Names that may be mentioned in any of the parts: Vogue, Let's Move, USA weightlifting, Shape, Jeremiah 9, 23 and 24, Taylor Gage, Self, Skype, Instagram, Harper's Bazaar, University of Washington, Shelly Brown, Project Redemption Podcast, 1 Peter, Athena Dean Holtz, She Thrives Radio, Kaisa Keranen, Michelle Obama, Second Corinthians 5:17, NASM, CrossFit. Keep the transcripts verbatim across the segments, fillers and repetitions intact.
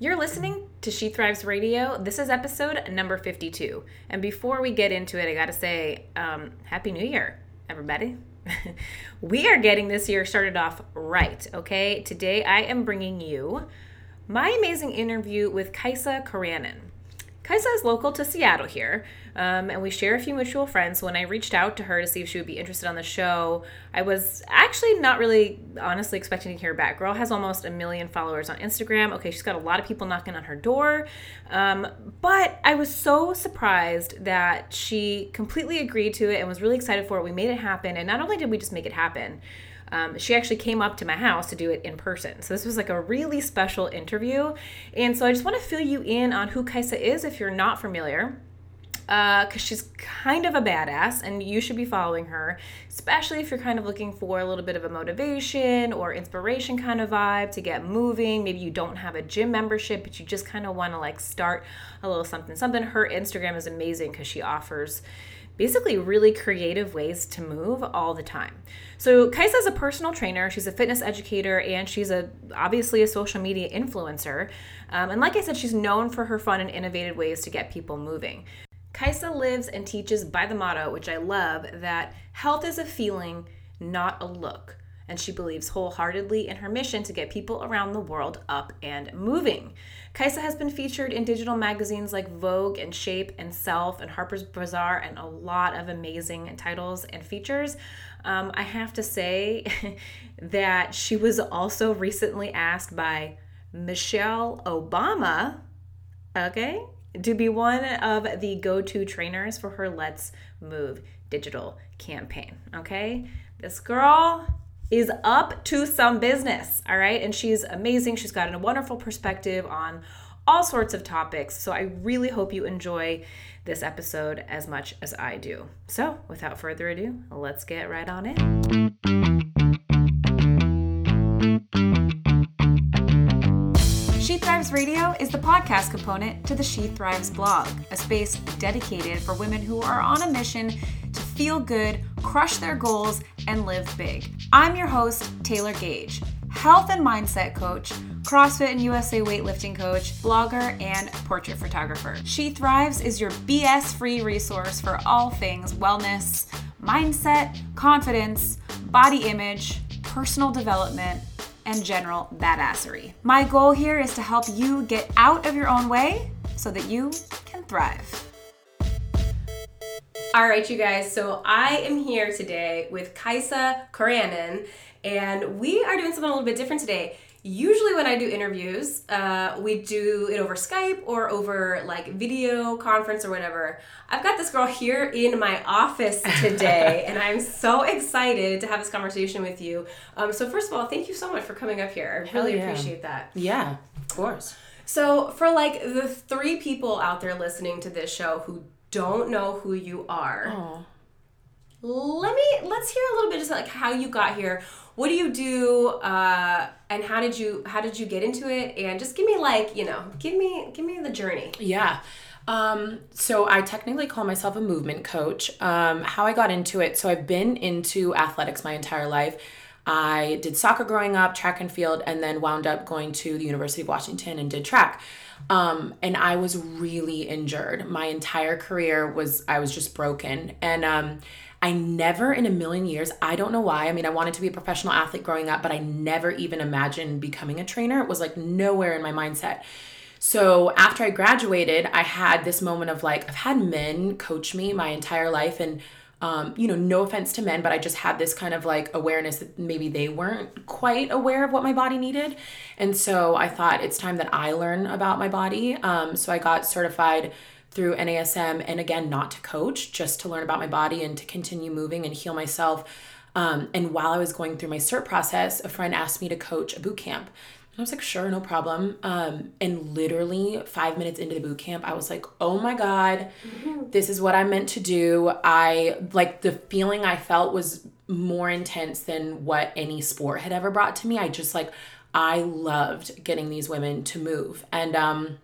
You're listening to She Thrives Radio. This is episode number fifty-two. And before we get into it, I gotta say, um, Happy New Year, everybody. We are getting this year started off right, okay? Today, I am bringing you my amazing interview with Kaisa Keranen. Kaisa is local to Seattle here, um, and we share a few mutual friends. So when I reached out to her to see if she would be interested on the show, I was actually not really honestly expecting to hear back. Girl has almost a million followers on Instagram. Okay, she's got a lot of people knocking on her door, um, but I was so surprised that she completely agreed to it and was really excited for it. We made it happen, and not only did we just make it happen, Um, she actually came up to my house to do it in person. So this was like a really special interview. And so I just want to fill you in on who Kaisa is if you're not familiar, uh, because she's kind of a badass and you should be following her, especially if you're kind of looking for a little bit of a motivation or inspiration kind of vibe to get moving. Maybe you don't have a gym membership, but you just kind of want to like start a little something, something. Her Instagram is amazing because she offers basically really creative ways to move all the time. So Kaisa is a personal trainer, she's a fitness educator, and she's a obviously a social media influencer. Um, and like I said, she's known for her fun and innovative ways to get people moving. Kaisa lives and teaches by the motto, which I love, that health is a feeling, not a look. And she believes wholeheartedly in her mission to get people around the world up and moving. Kaisa has been featured in digital magazines like Vogue and Shape and Self and Harper's Bazaar and a lot of amazing titles and features. Um, I have to say that she was also recently asked by Michelle Obama, okay, to be one of the go-to trainers for her Let's Move digital campaign, okay? This girl is up to some business, all right? And she's amazing. She's got a wonderful perspective on all sorts of topics. So I really hope you enjoy this episode as much as I do. So without further ado, let's get right on in. She Thrives Radio is the podcast component to the She Thrives blog, a space dedicated for women who are on a mission to feel good, crush their goals, and live big. I'm your host, Taylor Gage, health and mindset coach, CrossFit and U S A weightlifting coach, blogger, and portrait photographer. She Thrives is your B S-free resource for all things wellness, mindset, confidence, body image, personal development, and general badassery. My goal here is to help you get out of your own way so that you can thrive. All right, you guys, so I am here today with Kaisa Keranen, and we are doing something a little bit different today. Usually when I do interviews, uh, we do it over Skype or over like video conference or whatever. I've got this girl here in my office today, and I'm so excited to have this conversation with you. Um, so first of all, thank you so much for coming up here. I Hell really yeah. appreciate that. Yeah, of course. So for like the three people out there listening to this show who don't know who you are. Oh. Let me, let's hear a little bit just like how you got here. What do you do? Uh, and how did you, how did you get into it? And just give me like, you know, give me, give me the journey. Yeah. Um, so I technically call myself a movement coach. Um, how I got into it. So I've been into athletics my entire life. I did soccer growing up, track and field, and then wound up going to the University of Washington and did track. Um, and I was really injured. My entire career was, I was just broken. And um, I never in a million years, I don't know why. I mean, I wanted to be a professional athlete growing up, but I never even imagined becoming a trainer. It was like nowhere in my mindset. So after I graduated, I had this moment of like, I've had men coach me my entire life. And Um, you know, no offense to men, but I just had this kind of like awareness that maybe they weren't quite aware of what my body needed. And so I thought it's time that I learn about my body. Um, so I got certified through N A S M, and again, not to coach, just to learn about my body and to continue moving and heal myself. Um, and while I was going through my cert process, a friend asked me to coach a boot camp. And I was like, sure, no problem. Um, and literally five minutes into the boot camp, I was like, oh my God, mm-hmm. This is what I meant to do. I like the feeling I felt was more intense than what any sport had ever brought to me. I just like, I loved getting these women to move. And, um,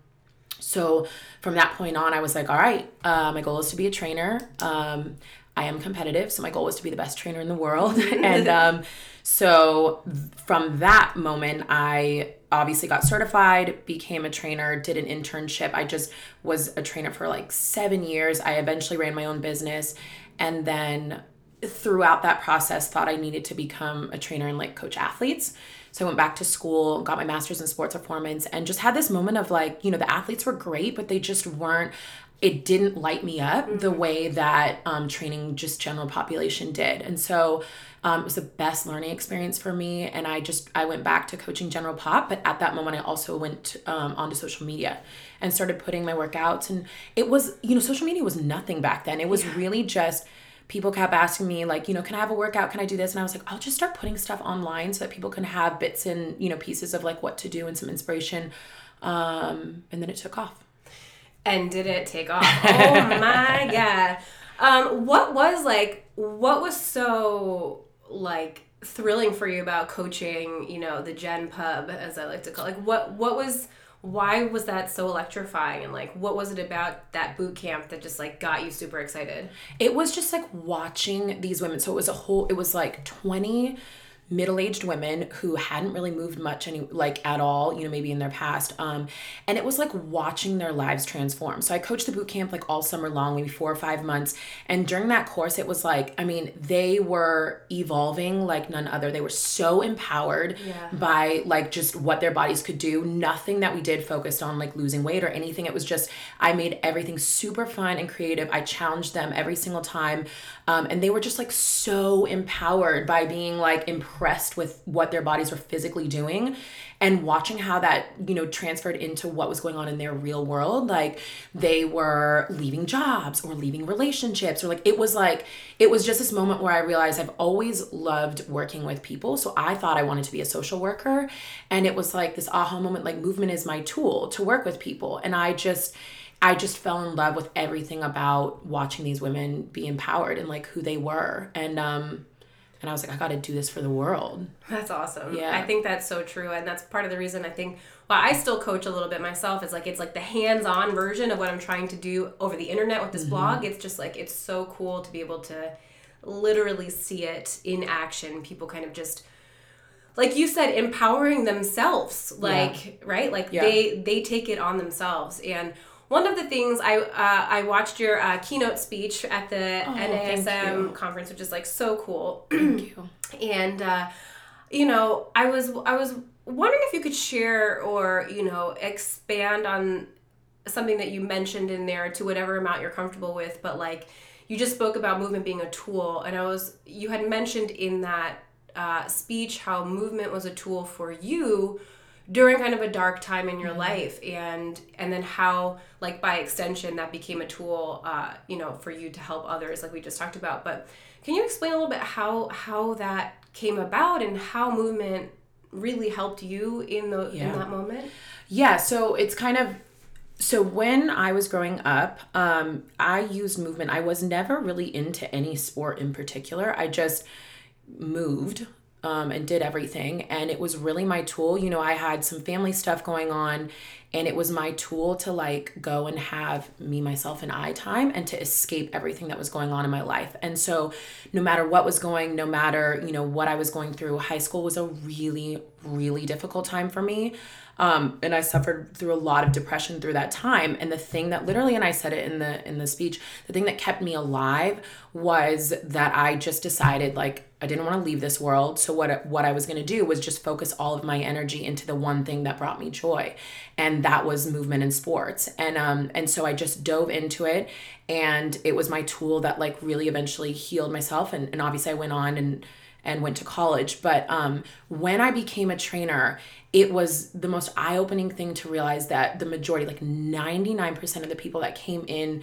so from that point on, I was like, all right, uh, my goal is to be a trainer. Um, I am competitive. So my goal was to be the best trainer in the world. and, um, So from that moment, I obviously got certified, became a trainer, did an internship. I just was a trainer for like seven years. I eventually ran my own business. And then throughout that process, thought I needed to become a trainer and like coach athletes. So I went back to school, got my master's in sports performance, and just had this moment of like, you know, the athletes were great, but they just weren't, it didn't light me up mm-hmm. the way that um, training just general population did. And so um, it was the best learning experience for me. And I just, I went back to coaching general pop, but at that moment I also went um, onto social media and started putting my workouts. And it was, you know, social media was nothing back then. It was yeah. really just, people kept asking me like, you know, can I have a workout? Can I do this? And I was like, I'll just start putting stuff online so that people can have bits and, you know, pieces of like what to do and some inspiration. Um, and then it took off. And did it take off? Oh my God. Um, what was like, what was so like thrilling for you about coaching, you know, the Gen Pub, as I like to call it? Like what, what was, why was that so electrifying? And like, what was it about that boot camp that just like got you super excited? It was just like watching these women. So it was a whole, it was like twenty middle-aged women who hadn't really moved much any like at all, you know, maybe in their past. Um, and it was like watching their lives transform. So I coached the boot camp like all summer long, maybe four or five months. And during that course, it was like, I mean, they were evolving like none other. They were so empowered yeah. by like just what their bodies could do. Nothing that we did focused on like losing weight or anything. It was just, I made everything super fun and creative. I challenged them every single time. Um, and they were just like so empowered by being like impressed impressed with what their bodies were physically doing and watching how that, you know, transferred into what was going on in their real world. Like they were leaving jobs or leaving relationships or like, it was like, it was just this moment where I realized I've always loved working with people. So I thought I wanted to be a social worker. And it was like this aha moment, like movement is my tool to work with people. And I just, I just fell in love with everything about watching these women be empowered and like who they were. And, um, And I was like, I got to do this for the world. That's awesome. Yeah. I think that's so true. And that's part of the reason I think, well, I still coach a little bit myself. It's like, it's like the hands-on version of what I'm trying to do over the internet with this mm-hmm. blog. It's just like, it's so cool to be able to literally see it in action. People kind of just, like you said, empowering themselves, like, yeah. right? Like yeah. they, they take it on themselves. And one of the things I uh, I watched your uh, keynote speech at the oh, N A S M conference, which is like so cool. Thank you. And uh, you know, I was I was wondering if you could share or you know expand on something that you mentioned in there to whatever amount you're comfortable with. But like you just spoke about movement being a tool, and I was you had mentioned in that uh, speech how movement was a tool for you during kind of a dark time in your mm-hmm. life, and and then how, like, by extension, that became a tool, uh, you know, for you to help others, like we just talked about. But can you explain a little bit how how that came about and how movement really helped you in the yeah. in that moment? Yeah, so it's kind of, so when I was growing up, um, I used movement. I was never really into any sport in particular. I just moved. Um, and did everything. And it was really my tool. You know, I had some family stuff going on and it was my tool to like go and have me, myself, and I time and to escape everything that was going on in my life. And so no matter what was going, no matter, you know, what I was going through, high school was a really, really difficult time for me. Um, and I suffered through a lot of depression through that time. And the thing that literally, and I said it in the, in the speech, the thing that kept me alive was that I just decided like, I didn't want to leave this world. So what, what I was going to do was just focus all of my energy into the one thing that brought me joy. And that was movement and sports. And, um, and so I just dove into it, and it was my tool that like really eventually healed myself. And, and obviously I went on and, and went to college. But, um, when I became a trainer, it was the most eye-opening thing to realize that the majority, like ninety-nine percent of the people that came in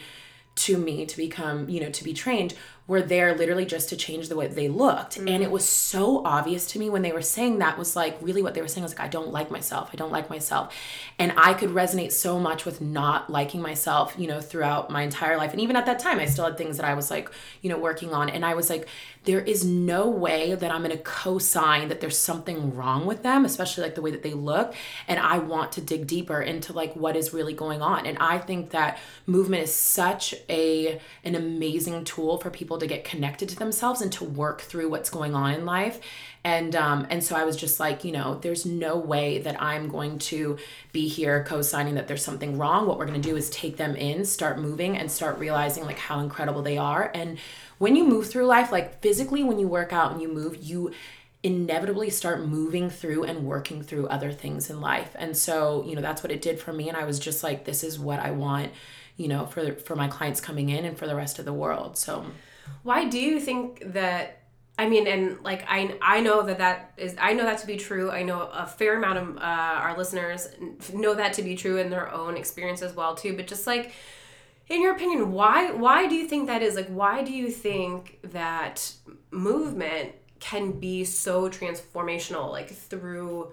to me to become, you know, to be trained were there literally just to change the way they looked. Mm-hmm. And it was so obvious to me when they were saying that was like really what they were saying was like, I don't like myself. I don't like myself. And I could resonate so much with not liking myself, you know, throughout my entire life. And even at that time, I still had things that I was like, you know, working on. And I was like, there is no way that I'm going to co-sign that there's something wrong with them, especially like the way that they look. And I want to dig deeper into like what is really going on. And I think that movement is such a, an amazing tool for people to get connected to themselves and to work through what's going on in life. And um, and so I was just like, you know, there's no way that I'm going to be here co-signing that there's something wrong. What we're going to do is take them in, start moving, and start realizing like how incredible they are. And when you move through life, like physically, when you work out and you move, you inevitably start moving through and working through other things in life. And so, you know, that's what it did for me. And I was just like, this is what I want, you know, for for my clients coming in and for the rest of the world. So why do you think that? I mean, and like, I, I know that that is, I know that to be true. I know a fair amount of uh, our listeners know that to be true in their own experience as well too, but just like, in your opinion, why, why do you think that is? Like, why do you think that movement can be so transformational, like through,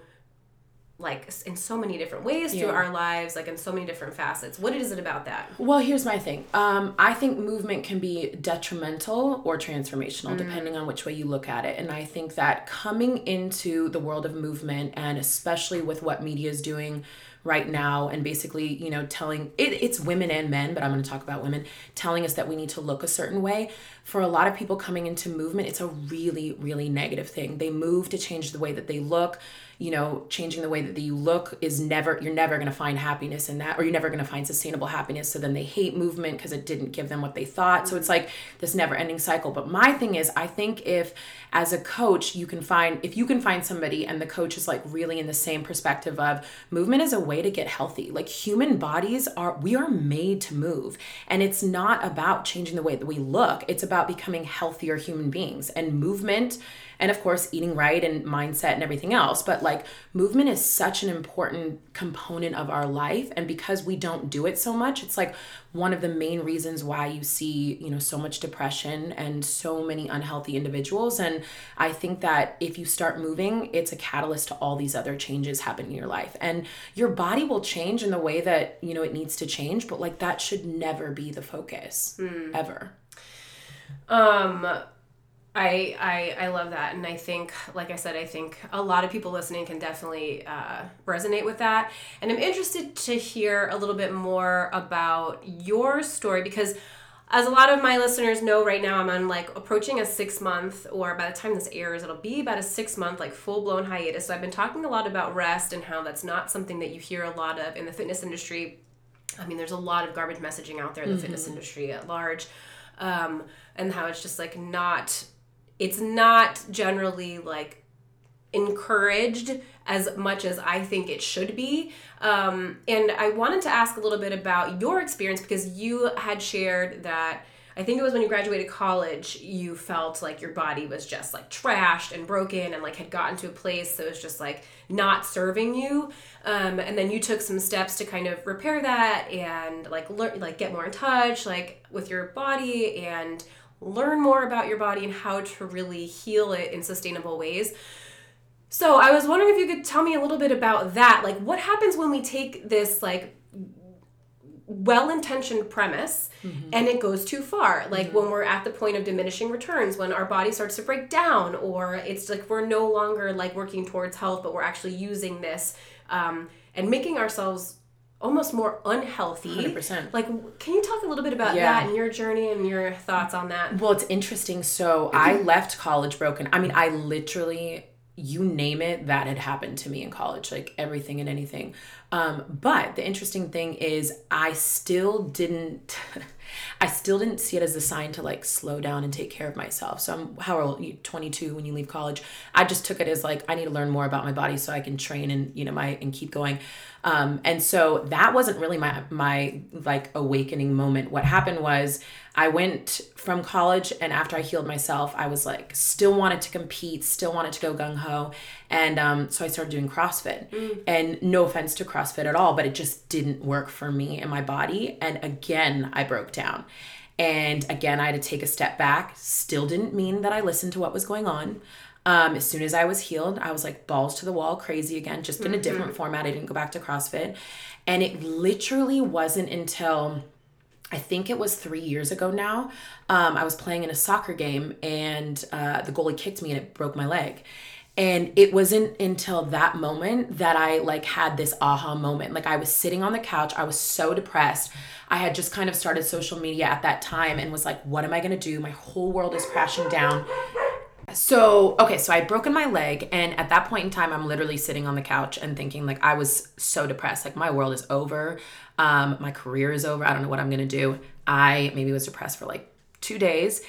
like in so many different ways yeah. through our lives, like in so many different facets? What is it about that? Well, here's my thing. Um, I think movement can be detrimental or transformational, mm. depending on which way you look at it. And I think that coming into the world of movement, and especially with what media is doing right now, and basically, you know, telling it, it's women and men, but I'm going to talk about women, telling us that we need to look a certain way. For a lot of people coming into movement, it's a really, really negative thing. They move to change the way that they look. You know, changing the way that you look is never, you're never going to find happiness in that, or you're never going to find sustainable happiness. So then they hate movement because it didn't give them what they thought. So it's like this never ending cycle. But my thing is, I think if as a coach, you can find, if you can find somebody and the coach is like really in the same perspective of movement is a way to get healthy. Like human bodies are, we are made to move. And it's not about changing the way that we look. It's about becoming healthier human beings, and movement, and of course eating right and mindset and everything else. But like movement is such an important component of our life. And because we don't do it so much, it's like one of the main reasons why you see, you know, so much depression and so many unhealthy individuals. And I think that if you start moving, it's a catalyst to all these other changes happening in your life. And your body will change in the way that, you know, it needs to change. But like that should never be the focus mm. ever. Um. I, I I love that. And I think, like I said, I think a lot of people listening can definitely uh, resonate with that. And I'm interested to hear a little bit more about your story, because as a lot of my listeners know right now, I'm on like approaching a six month, or by the time this airs, it'll be about a six month, like full blown hiatus. So I've been talking a lot about rest and how that's not something that you hear a lot of in the fitness industry. I mean, there's a lot of garbage messaging out there in the mm-hmm. fitness industry at large, um, and how it's just like not... It's not generally like encouraged as much as I think it should be. Um, and I wanted to ask a little bit about your experience, because you had shared that, I think it was when you graduated college, you felt like your body was just like trashed and broken and like had gotten to a place that was just like not serving you. Um, and then you took some steps to kind of repair that and like learn, like get more in touch, like with your body, and learn more about your body and how to really heal it in sustainable ways. So I was wondering if you could tell me a little bit about that. Like, what happens when we take this like well-intentioned premise mm-hmm. and it goes too far? Like mm-hmm. when we're at the point of diminishing returns, when our body starts to break down, or it's like we're no longer like working towards health, but we're actually using this um, and making ourselves almost more unhealthy. one hundred percent. Like, can you talk a little bit about yeah. that and your journey and your thoughts on that? Well, it's interesting. So I left college broken. I mean, I literally, you name it, that had happened to me in college, like everything and anything. Um, but the interesting thing is I still didn't, I still didn't see it as a sign to like slow down and take care of myself. So I'm, how old are you, twenty-two when you leave college? I just took it as like, I need to learn more about my body so I can train and, you know, my, and keep going. Um, and so that wasn't really my, my like awakening moment. What happened was I went from college, and after I healed myself, I was like, still wanted to compete, still wanted to go gung ho. And, um, so I started doing CrossFit mm. and no offense to CrossFit. CrossFit at all, but it just didn't work for me and my body. And again, I broke down. And again, I had to take a step back. Still didn't mean that I listened to what was going on. Um, as soon as I was healed, I was like balls to the wall, crazy again, just in a different mm-hmm. format. I didn't go back to CrossFit. And it literally wasn't until... I think it was three years ago now. Um, I was playing in a soccer game, and uh, the goalie kicked me and it broke my leg. And it wasn't until that moment that I like had this aha moment. Like I was sitting on the couch. I was so depressed. I had just kind of started social media at that time and was like, what am I going to do? My whole world is crashing down. So, okay, so I'd broken my leg. And at that point in time, I'm literally sitting on the couch and thinking like I was so depressed. Like my world is over. Um, my career is over. I don't know what I'm going to do. I maybe was depressed for like two days.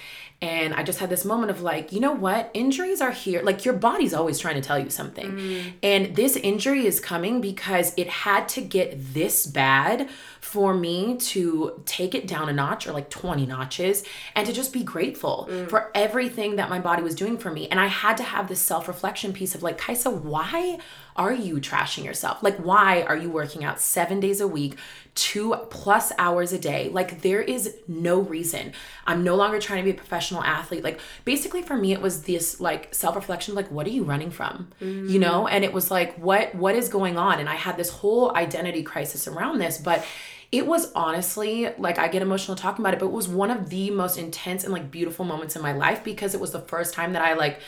And I just had this moment of like, you know what? Injuries are here. Like your body's always trying to tell you something. Mm. And this injury is coming because it had to get this bad for me to take it down a notch or like twenty notches and to just be grateful mm. for everything that my body was doing for me. And I had to have this self-reflection piece of like, Kaisa, why are you trashing yourself? Like, why are you working out seven days a week, two plus hours a day? Like, there is no reason. I'm no longer trying to be a professional athlete. Like, basically for me, it was this like self-reflection, like, what are you running from? Mm-hmm. You know? And it was like, what, what is going on? And I had this whole identity crisis around this, but it was honestly, like, I get emotional talking about it, but it was one of the most intense and like beautiful moments in my life because it was the first time that I like,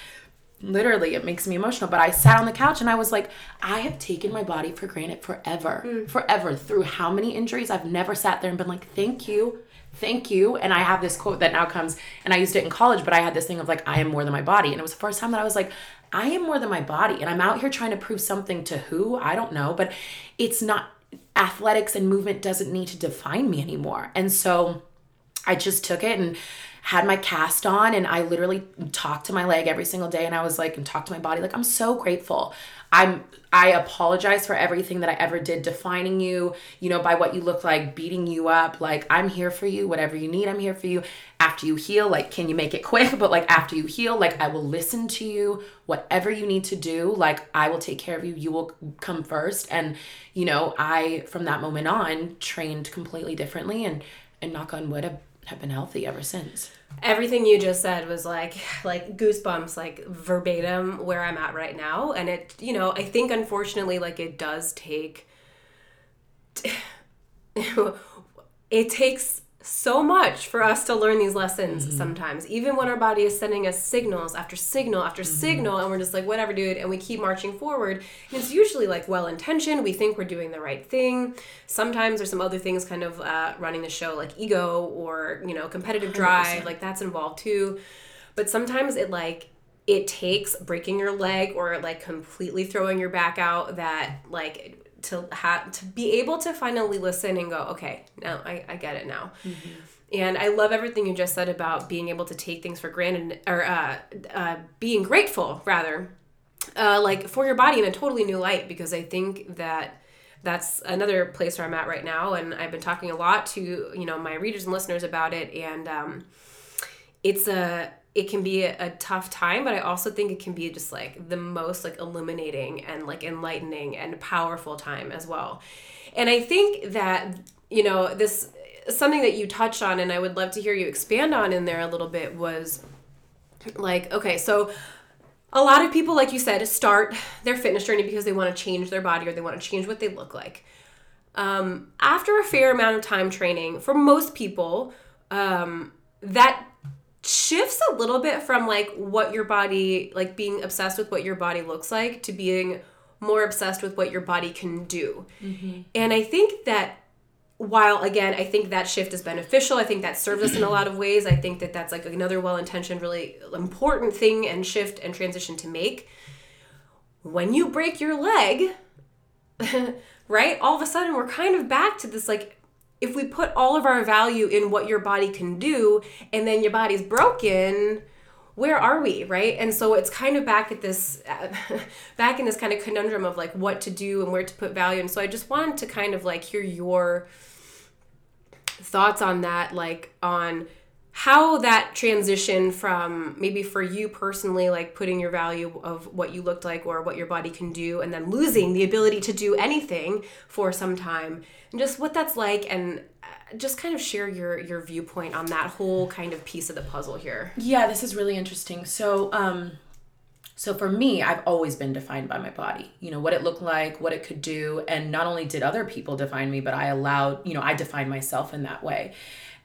literally, it makes me emotional, but I sat on the couch and I was like, I have taken my body for granted forever, mm. forever through how many injuries. I've never sat there and been like, thank you, thank you. And I have this quote that now comes, and I used it in college, but I had this thing of like, I am more than my body. And it was the first time that I was like, I am more than my body. And I'm out here trying to prove something to who, I don't know, but it's not, athletics and movement doesn't need to define me anymore. And so I just took it and had my cast on, and I literally talked to my leg every single day, and I was like, and talked to my body, like, I'm so grateful. I'm, I apologize for everything that I ever did, defining you, you know, by what you look like, beating you up. Like, I'm here for you, whatever you need, I'm here for you. After you heal, like, can you make it quick? But like, after you heal, like, I will listen to you, whatever you need to do. Like, I will take care of you. You will come first. And, you know, I, from that moment on, trained completely differently, and, and knock on wood, have been healthy ever since. Everything you just said was like like goosebumps, like verbatim where I'm at right now. And it, you know, I think unfortunately, like, it does take t- it takes so much for us to learn these lessons mm-hmm. sometimes, even when our body is sending us signals after signal after mm-hmm. signal, and we're just like, whatever, dude, and we keep marching forward. And it's usually like well-intentioned, we think we're doing the right thing. Sometimes there's some other things kind of uh running the show, like ego or, you know, competitive drive, one hundred percent. Like, that's involved too. But sometimes it like it takes breaking your leg or like completely throwing your back out that like to have to be able to finally listen and go, okay, now I, I get it now. Mm-hmm. And I love everything you just said about being able to take things for granted, or uh, uh, being grateful rather, uh, like for your body in a totally new light, because I think that that's another place where I'm at right now. And I've been talking a lot to, you know, my readers and listeners about it. And um, it's a, it can be a, a tough time, but I also think it can be just like the most like illuminating and like enlightening and powerful time as well. And I think that, you know, this something that you touched on, and I would love to hear you expand on in there a little bit, was like, okay, so a lot of people, like you said, start their fitness journey because they want to change their body or they want to change what they look like. Um, after a fair amount of time training, for most people, um, that shifts a little bit from like what your body, like being obsessed with what your body looks like, to being more obsessed with what your body can do. Mm-hmm. And I think that while, again, I think that shift is beneficial, I think that serves us in a lot of ways. I think that that's like another well-intentioned, really important thing and shift and transition to make. When you break your leg, right, all of a sudden we're kind of back to this like, if we put all of our value in what your body can do, and then your body's broken, where are we, right? And so it's kind of back at this, uh, back in this kind of conundrum of like what to do and where to put value. And so I just wanted to kind of like hear your thoughts on that, like on how that transition from maybe for you personally, like putting your value of what you looked like or what your body can do, and then losing the ability to do anything for some time, and just what that's like, and just kind of share your your viewpoint on that whole kind of piece of the puzzle here. Yeah, this is really interesting. So um So for me, I've always been defined by my body, you know, what it looked like, what it could do. And not only did other people define me, but I allowed, you know, I defined myself in that way.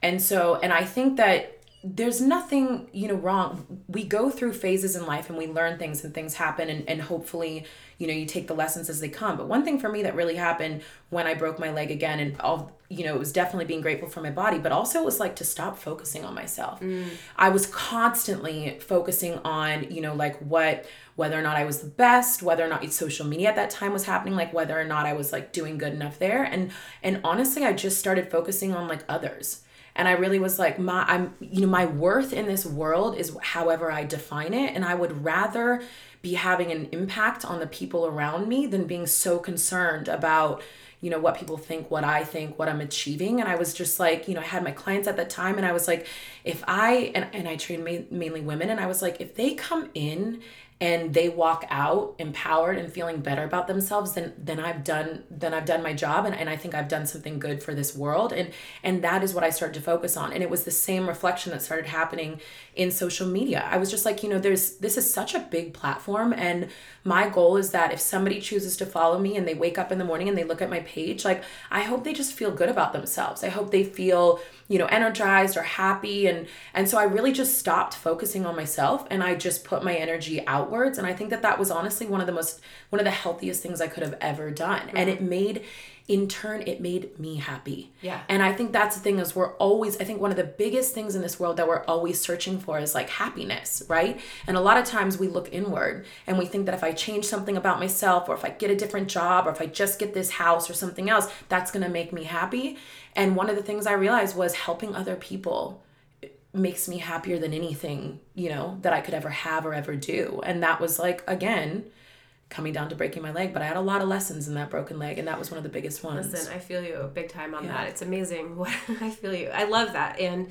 And so, and I think that there's nothing, you know, wrong. We go through phases in life and we learn things and things happen, and, and hopefully, you know, you take the lessons as they come. But one thing for me that really happened when I broke my leg again, and all, you know, it was definitely being grateful for my body, but also it was like to stop focusing on myself. Mm. I was constantly focusing on, you know, like what, whether or not I was the best, whether or not social media at that time was happening, like whether or not I was like doing good enough there. And, and honestly, I just started focusing on like others. And I really was like, my, I'm, you know, my worth in this world is however I define it. And I would rather be having an impact on the people around me than being so concerned about, you know, what people think, what I think, what I'm achieving. And I was just like, you know, I had my clients at that time, and I was like, if I, and, and I trained ma- mainly women, and I was like, if they come in and they walk out empowered and feeling better about themselves, then then I've done then I've done my job, and, and I think I've done something good for this world. And and that is what I started to focus on. And it was the same reflection that started happening in social media. I was just like, you know, there's this is such a big platform, and my goal is that if somebody chooses to follow me and they wake up in the morning and they look at my page, like I hope they just feel good about themselves. I hope they feel, you know, energized or happy. And, and so I really just stopped focusing on myself, and I just put my energy outwards. And I think that that was honestly one of the most, one of the healthiest things I could have ever done. Mm-hmm. And it made, in turn, it made me happy. Yeah. And I think that's the thing, is we're always, I think one of the biggest things in this world that we're always searching for is like happiness, right? And a lot of times we look inward and we think that if I change something about myself, or if I get a different job, or if I just get this house or something else, that's going to make me happy. And one of the things I realized was helping other people makes me happier than anything, you know, that I could ever have or ever do. And that was like, again, coming down to breaking my leg, but I had a lot of lessons in that broken leg, and that was one of the biggest ones. Listen, I feel you big time on yeah. that. It's amazing. I feel you. I love that. And,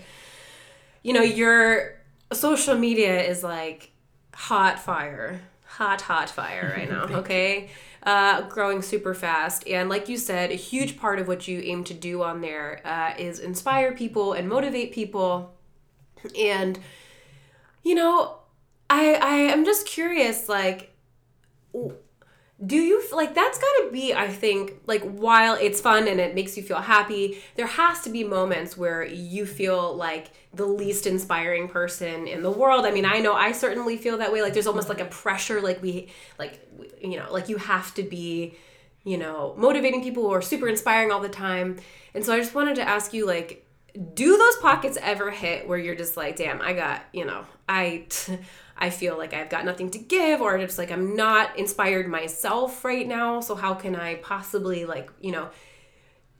you know, your social media is like hot fire, hot, hot fire right now, okay? Uh, growing super fast. And like you said, a huge part of what you aim to do on there uh, is inspire people and motivate people. And, you know, I, I am just curious, like, do you, like, that's gotta be, I think, like, while it's fun and it makes you feel happy, there has to be moments where you feel like the least inspiring person in the world. I mean, I know I certainly feel that way. Like, there's almost like a pressure, like we, like, you know, like you have to be, you know, motivating people or super inspiring all the time. And so I just wanted to ask you, like, do those pockets ever hit where you're just like, damn, I got, you know, I, I feel like I've got nothing to give, or just like, I'm not inspired myself right now. So how can I possibly, like, you know,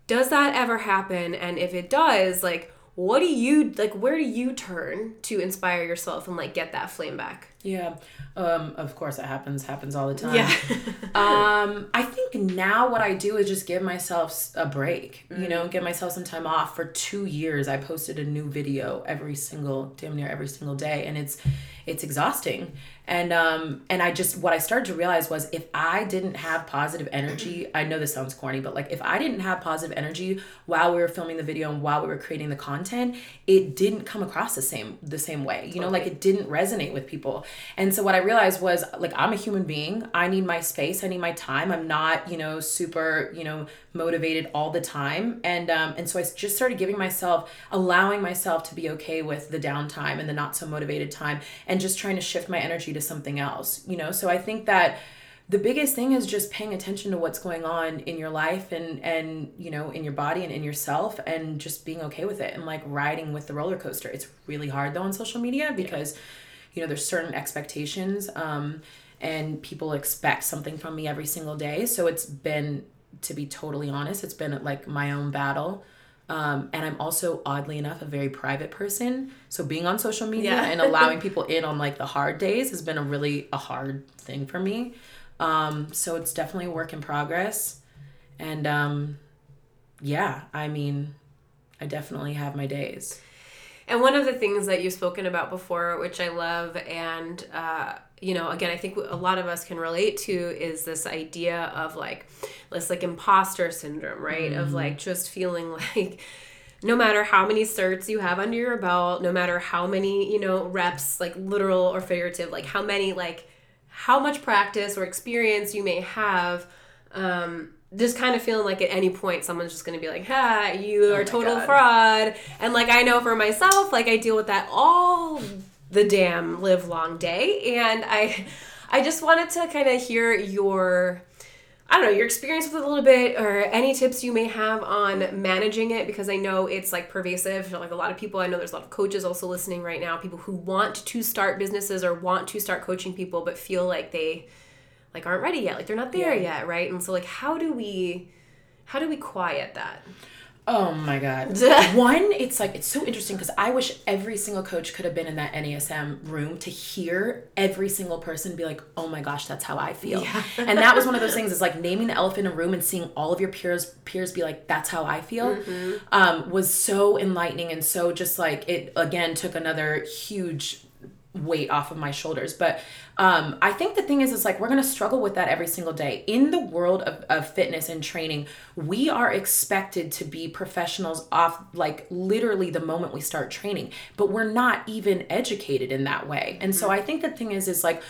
does that ever happen? And if it does, like, what do you, like, where do you turn to inspire yourself and like get that flame back? Yeah. Um, of course it happens, happens all the time. Yeah. um, I think now what I do is just give myself a break, mm-hmm. you know, give myself some time off. For two years, I posted a new video every single, damn near every single day. And it's, it's exhausting. And, um, and I just, what I started to realize was if I didn't have positive energy, I know this sounds corny, but like if I didn't have positive energy while we were filming the video and while we were creating the content, it didn't come across the same, the same way, you know, like it didn't resonate with people. And so what I realized was, like, I'm a human being. I need my space. I need my time. I'm not, you know, super, you know, motivated all the time. And, um, and so I just started giving myself, allowing myself to be okay with the downtime and the not so motivated time, and just trying to shift my energy to something else, you know? So I think that the biggest thing is just paying attention to what's going on in your life and, and, you know, in your body and in yourself, and just being okay with it and like riding with the roller coaster. It's really hard though on social media because yeah. you know, there's certain expectations, um, and people expect something from me every single day. So it's been, to be totally honest, it's been like my own battle. Um, and I'm also, oddly enough, a very private person. So being on social media yeah. and allowing people in on like the hard days has been a really a hard thing for me. Um, so it's definitely a work in progress. And um, yeah, I mean, I definitely have my days. And one of the things that you've spoken about before, which I love, and, uh, you know, again, I think a lot of us can relate to, is this idea of like, this like imposter syndrome, right? Mm. Of like just feeling like no matter how many certs you have under your belt, no matter how many, you know, reps, like literal or figurative, like how many, like how much practice or experience you may have, um, just kind of feeling like at any point someone's just going to be like, ha, you are oh total God. fraud. And like, I know for myself, like I deal with that all the damn live long day. And I, I just wanted to kind of hear your, I don't know, your experience with it a little bit, or any tips you may have on managing it, because I know it's like pervasive. Like a lot of people, I know there's a lot of coaches also listening right now, people who want to start businesses or want to start coaching people, but feel like they like aren't ready yet. Like they're not there yeah. yet. Right. And so like, how do we, how do we quiet that? Oh my God. One, it's like, it's so interesting because I wish every single coach could have been in that N A S M room to hear every single person be like, oh my gosh, that's how I feel. Yeah. And that was one of those things, is like naming the elephant in a room and seeing all of your peers peers be like, that's how I feel, mm-hmm. um, was so enlightening. And so just like, it again took another huge weight off of my shoulders. But um, I think the thing is, is like, we're going to struggle with that every single day. In the world of, of fitness and training, we are expected to be professionals off, like literally the moment we start training, but we're not even educated in that way. And so I think the thing is, is like,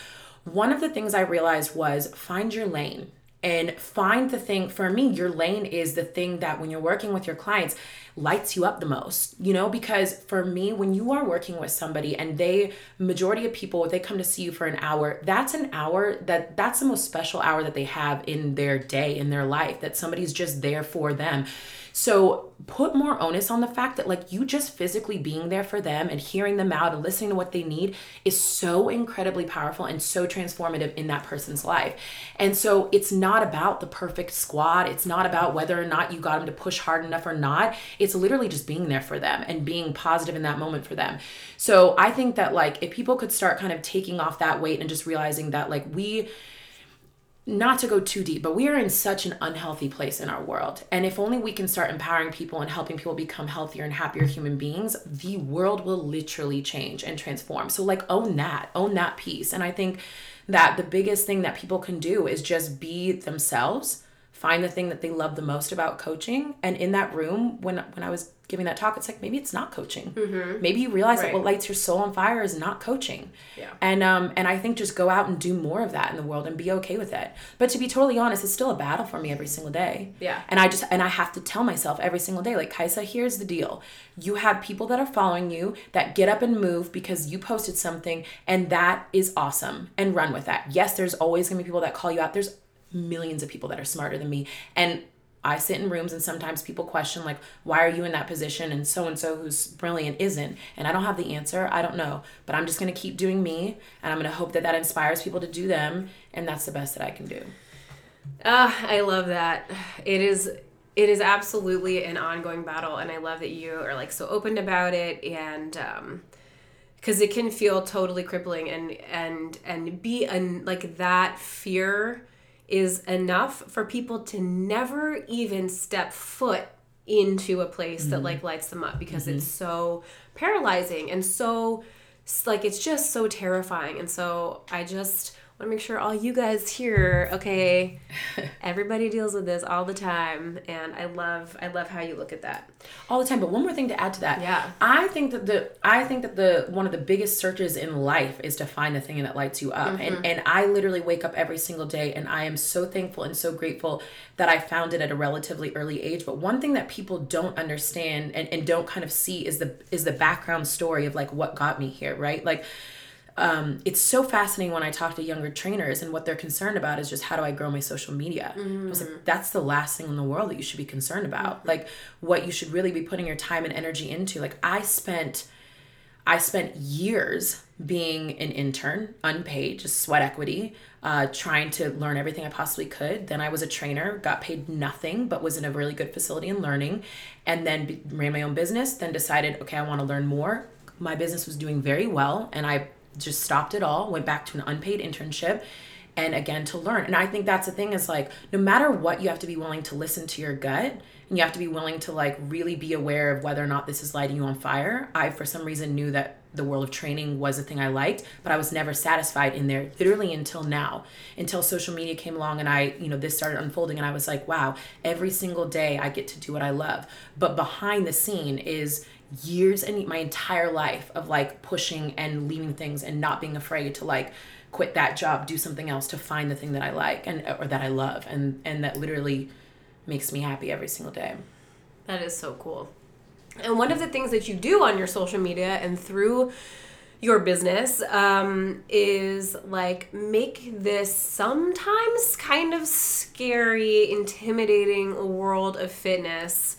one of the things I realized was find your lane and find the thing. For me, your lane is the thing that when you're working with your clients lights you up the most, you know, because for me, when you are working with somebody and they, majority of people, they come to see you for an hour, that's an hour that that's the most special hour that they have in their day, in their life, that somebody's just there for them. So put more onus on the fact that like you just physically being there for them and hearing them out and listening to what they need is so incredibly powerful and so transformative in that person's life. And so it's not about the perfect squat. It's not about whether or not you got them to push hard enough or not. It's literally just being there for them and being positive in that moment for them. So I think that like if people could start kind of taking off that weight and just realizing that like we, not to go too deep, but we are in such an unhealthy place in our world. And if only we can start empowering people and helping people become healthier and happier human beings, the world will literally change and transform. So like own that, own that piece. And I think that the biggest thing that people can do is just be themselves, find the thing that they love the most about coaching. And in that room, when, when I was giving that talk, it's like, maybe it's not coaching. Mm-hmm. Maybe you realize right. that what lights your soul on fire is not coaching. Yeah. And um, and I think just go out and do more of that in the world and be okay with it. But to be totally honest, it's still a battle for me every single day. Yeah. And I just, and I have to tell myself every single day, like, Kaisa, here's the deal. You have people that are following you that get up and move because you posted something, and that is awesome, and run with that. Yes, there's always gonna be people that call you out. There's millions of people that are smarter than me, and I sit in rooms and sometimes people question like, why are you in that position? And so-and-so who's brilliant isn't, and I don't have the answer. I don't know, but I'm just going to keep doing me, and I'm going to hope that that inspires people to do them. And that's the best that I can do. Ah, uh, I love that. It is, it is absolutely an ongoing battle. And I love that you are like so open about it. And, um, cause it can feel totally crippling, and, and, and be an, like that fear is enough for people to never even step foot into a place mm-hmm. that like lights them up, because mm-hmm. it's so paralyzing and so like, it's just so terrifying. And so I just want to make sure all you guys here, okay, everybody deals with this all the time. And I love, I love how you look at that all the time. But one more thing to add to that. Yeah. I think that the, I think that the, one of the biggest searches in life is to find the thing that lights you up. Mm-hmm. And, and I literally wake up every single day, and I am so thankful and so grateful that I found it at a relatively early age. But one thing that people don't understand and, and don't kind of see is the, is the background story of like what got me here. Right. Like, Um, it's so fascinating when I talk to younger trainers, and what they're concerned about is just, how do I grow my social media? Mm-hmm. I was like, that's the last thing in the world that you should be concerned about. Mm-hmm. Like what you should really be putting your time and energy into. Like I spent, I spent years being an intern, unpaid, just sweat equity, uh, trying to learn everything I possibly could. Then I was a trainer, got paid nothing, but was in a really good facility and learning, and then be- ran my own business, then decided, okay, I want to learn more. My business was doing very well, and I just stopped it all, went back to an unpaid internship, and again to learn. And I think that's the thing, is like, no matter what, you have to be willing to listen to your gut, and you have to be willing to like really be aware of whether or not this is lighting you on fire. I, for some reason, knew that the world of training was a thing I liked, but I was never satisfied in there, literally until now, until social media came along, and I, you know, this started unfolding, and I was like, wow, every single day I get to do what I love. But behind the scene is years and my entire life of like pushing and leaving things and not being afraid to like quit that job, do something else to find the thing that I like and or that I love, and and that literally makes me happy every single day. That is so cool. And one of the things that you do on your social media and through your business um, is like make this sometimes kind of scary, intimidating world of fitness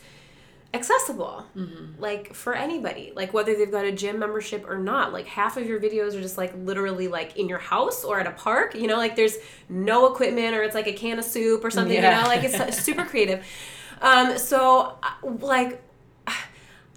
accessible, mm-hmm. like for anybody, like whether they've got a gym membership or not. Like half of your videos are just like literally like in your house or at a park, you know, like there's no equipment or it's like a can of soup or something, yeah. you know, like it's super creative. Um, so like,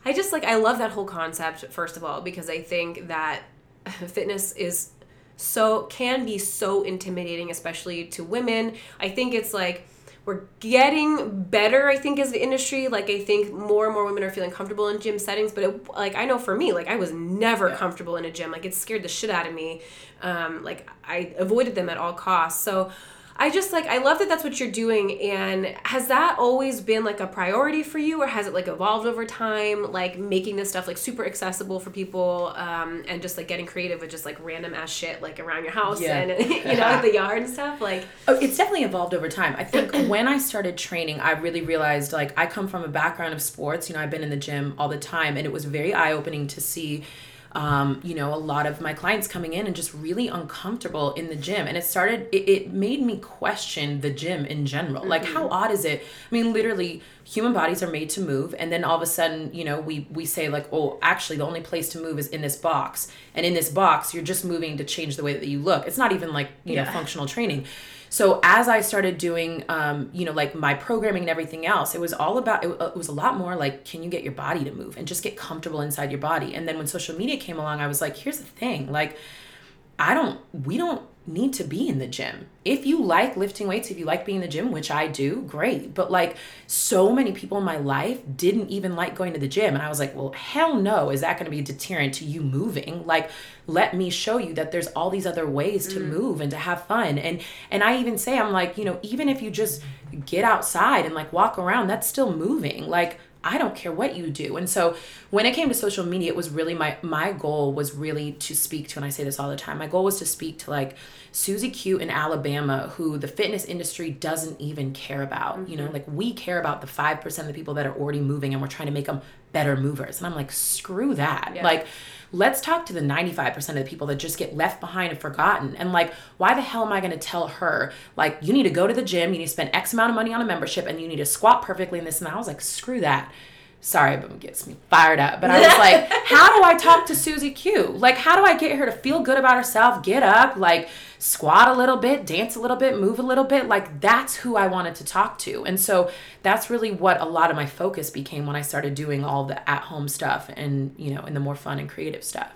I just like, I love that whole concept, first of all, because I think that fitness is so, can be so intimidating, especially to women. I think it's like, we're getting better, I think, as the industry. Like, I think more and more women are feeling comfortable in gym settings. But, it, like, I know for me, like, I was never yeah. comfortable in a gym. Like, it scared the shit out of me. Um, like, I avoided them at all costs. So I just, like, I love that that's what you're doing. And has that always been, like, a priority for you? Or has it, like, evolved over time? Like, making this stuff, like, super accessible for people um, and just, like, getting creative with just, like, random-ass shit, like, around your house yeah. and, you know, the yard and stuff? Like, oh, it's definitely evolved over time. I think when I started training, I really realized, like, I come from a background of sports. You know, I've been in the gym all the time. And it was very eye-opening to see... Um, you know, a lot of my clients coming in and just really uncomfortable in the gym. And it started, it, it made me question the gym in general. Mm-hmm. Like, how odd is it? I mean, literally, human bodies are made to move. And then all of a sudden, you know, we, we say like, oh, actually the only place to move is in this box. And in this box, you're just moving to change the way that you look. It's not even like, you yeah. know, functional training. So as I started doing, um, you know, like my programming and everything else, it was all about, it, it was a lot more like, can you get your body to move and just get comfortable inside your body? And then when social media came along, I was like, here's the thing. Like, I don't, we don't need to be in the gym. If you like lifting weights, if you like being in the gym, which I do, great. But like so many people in my life didn't even like going to the gym. And I was like, well, hell no. Is that going to be a deterrent to you moving? Like, let me show you that there's all these other ways to mm. move and to have fun. And, and I even say, I'm like, you know, even if you just get outside and like walk around, that's still moving. Like, I don't care what you do. And so when it came to social media, it was really my, my goal was really to speak to, and I say this all the time, my goal was to speak to like Susie Q in Alabama, who the fitness industry doesn't even care about, mm-hmm. you know, like we care about the five percent of the people that are already moving and we're trying to make them better movers. And I'm like, screw that. Yeah. Like, let's talk to the ninety-five percent of the people that just get left behind and forgotten. And like, why the hell am I going to tell her, like, you need to go to the gym, you need to spend X amount of money on a membership, and you need to squat perfectly in this and that. I was like, screw that. Sorry, but it gets me fired up. But I was like, how do I talk to Susie Q? Like, how do I get her to feel good about herself, get up, like, squat a little bit, dance a little bit, move a little bit? Like, that's who I wanted to talk to. And so that's really what a lot of my focus became when I started doing all the at-home stuff and, you know, and the more fun and creative stuff.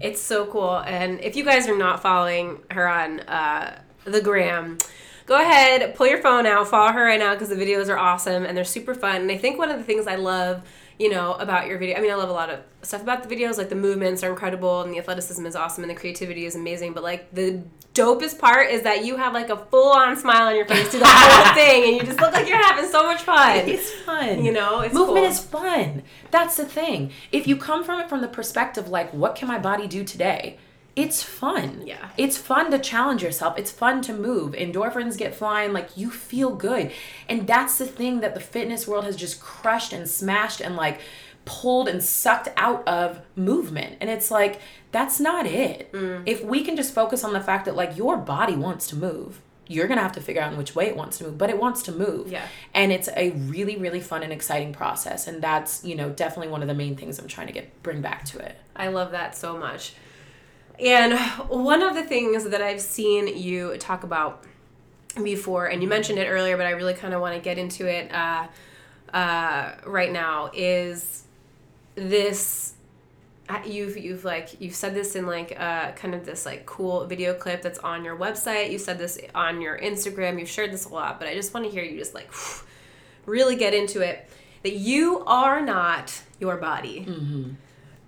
It's so cool. And if you guys are not following her on uh, the gram, go ahead, pull your phone out, follow her right now because the videos are awesome and they're super fun. And I think one of the things I love, you know, about your video, I mean, I love a lot of stuff about the videos, like the movements are incredible and the athleticism is awesome and the creativity is amazing. But like the dopest part is that you have like a full-on smile on your face through the whole thing and you just look like you're having so much fun. It's fun. You know, it's Movement cool. is fun. That's the thing. If you come from it from the perspective like, what can my body do today? It's fun. Yeah. It's fun to challenge yourself. It's fun to move. Endorphins get flying. Like, you feel good. And that's the thing that the fitness world has just crushed and smashed and, like, pulled and sucked out of movement. And it's like, that's not it. Mm. If we can just focus on the fact that, like, your body wants to move. You're going to have to figure out in which way it wants to move, but it wants to move. Yeah. And it's a really, really fun and exciting process. And that's, you know, definitely one of the main things I'm trying to get bring back to it. I love that so much. And one of the things that I've seen you talk about before, and you mentioned it earlier, but I really kind of want to get into it uh, uh, right now, is this, you've, you've like, you've said this in like uh, kind of this like cool video clip that's on your website. You said this on your Instagram. You've shared this a lot, but I just want to hear you just like really get into it, that you are not your body. Mm-hmm.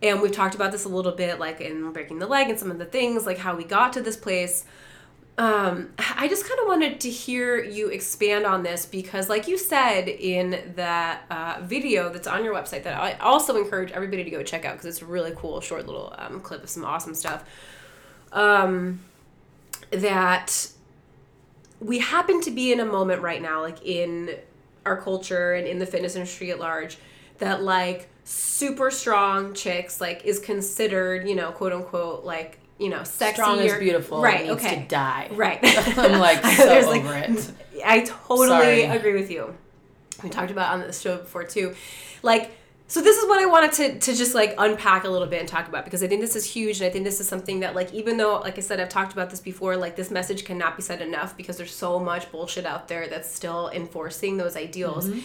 And we've talked about this a little bit, like in Breaking the Leg and some of the things, like how we got to this place. Um, I just kind of wanted to hear you expand on this because, like you said in that uh, video that's on your website that I also encourage everybody to go check out because it's a really cool short little um, clip of some awesome stuff, um, that we happen to be in a moment right now, like in our culture and in the fitness industry at large, that like super strong chicks like is considered, you know, quote unquote, like, you know, sexy. Strong is beautiful. Right. Needs okay. to die. Right. I'm like so over like, it. I totally Sorry. agree with you. We talked about on the show before too. Like, so this is what I wanted to, to just like unpack a little bit and talk about, because I think this is huge, and I think this is something that like, even though, like I said, I've talked about this before, like this message cannot be said enough because there's so much bullshit out there that's still enforcing those ideals. Mm-hmm.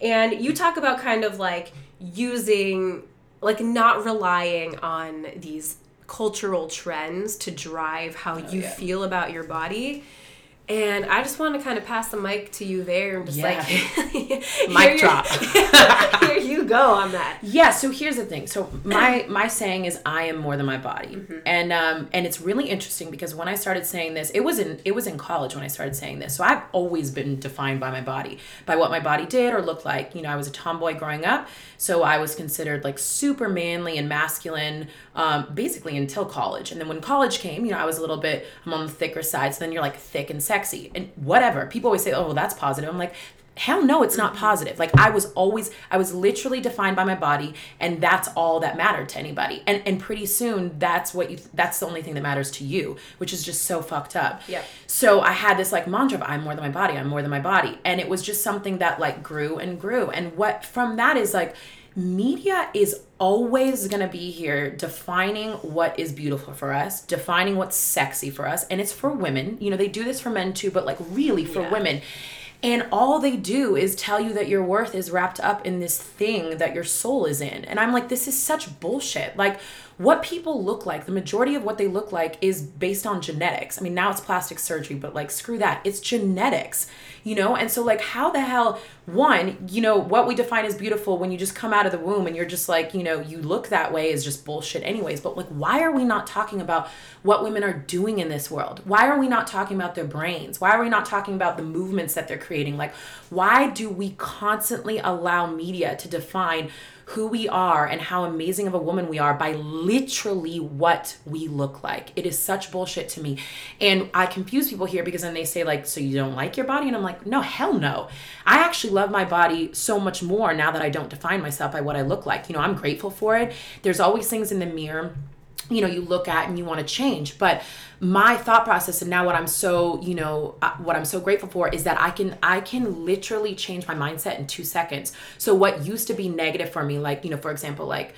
And you talk about kind of like using, like not relying on these cultural trends to drive how oh, you yeah. feel about your body, and I just want to kind of pass the mic to you there and just yeah. like mic drop. Here you go on that. Yeah. So here's the thing. So my my saying is, I am more than my body, mm-hmm. and um and it's really interesting because when I started saying this, it was in it was in college when I started saying this. So I've always been defined by my body, by what my body did or looked like. You know, I was a tomboy growing up. So I was considered like super manly and masculine, um, basically until college. And then when college came, you know, I was a little bit, I'm on the thicker side. So then you're like thick and sexy and whatever. People always say, oh, well, that's positive. I'm like, hell no, it's not positive. Like I was always, I was literally defined by my body, and that's all that mattered to anybody. And and pretty soon that's what you, that's the only thing that matters to you, which is just so fucked up. Yeah. So I had this like mantra of I'm more than my body, I'm more than my body. And it was just something that like grew and grew. And what from that is like, media is always going to be here defining what is beautiful for us, defining what's sexy for us. And it's for women. You know, they do this for men too, but like really for yeah. women. And all they do is tell you that your worth is wrapped up in this thing that your soul is in. And I'm like, this is such bullshit. Like, what people look like, the majority of what they look like is based on genetics. I mean, now it's plastic surgery, but like, screw that. It's genetics, you know? And so like, how the hell, one, you know, what we define as beautiful when you just come out of the womb and you're just like, you know, you look that way is just bullshit anyways. But like, why are we not talking about what women are doing in this world? Why are we not talking about their brains? Why are we not talking about the movements that they're creating? Like, why do we constantly allow media to define who we are and how amazing of a woman we are by literally what we look like? It is such bullshit to me. And I confuse people here because then they say like, so you don't like your body? And I'm like, no, hell no. I actually love my body so much more now that I don't define myself by what I look like. You know, I'm grateful for it. There's always things in the mirror, you know, you look at and you want to change. But my thought process, and now what I'm so, you know, uh, what I'm so grateful for is that I can, I can literally change my mindset in two seconds. So what used to be negative for me, like, you know, for example, like,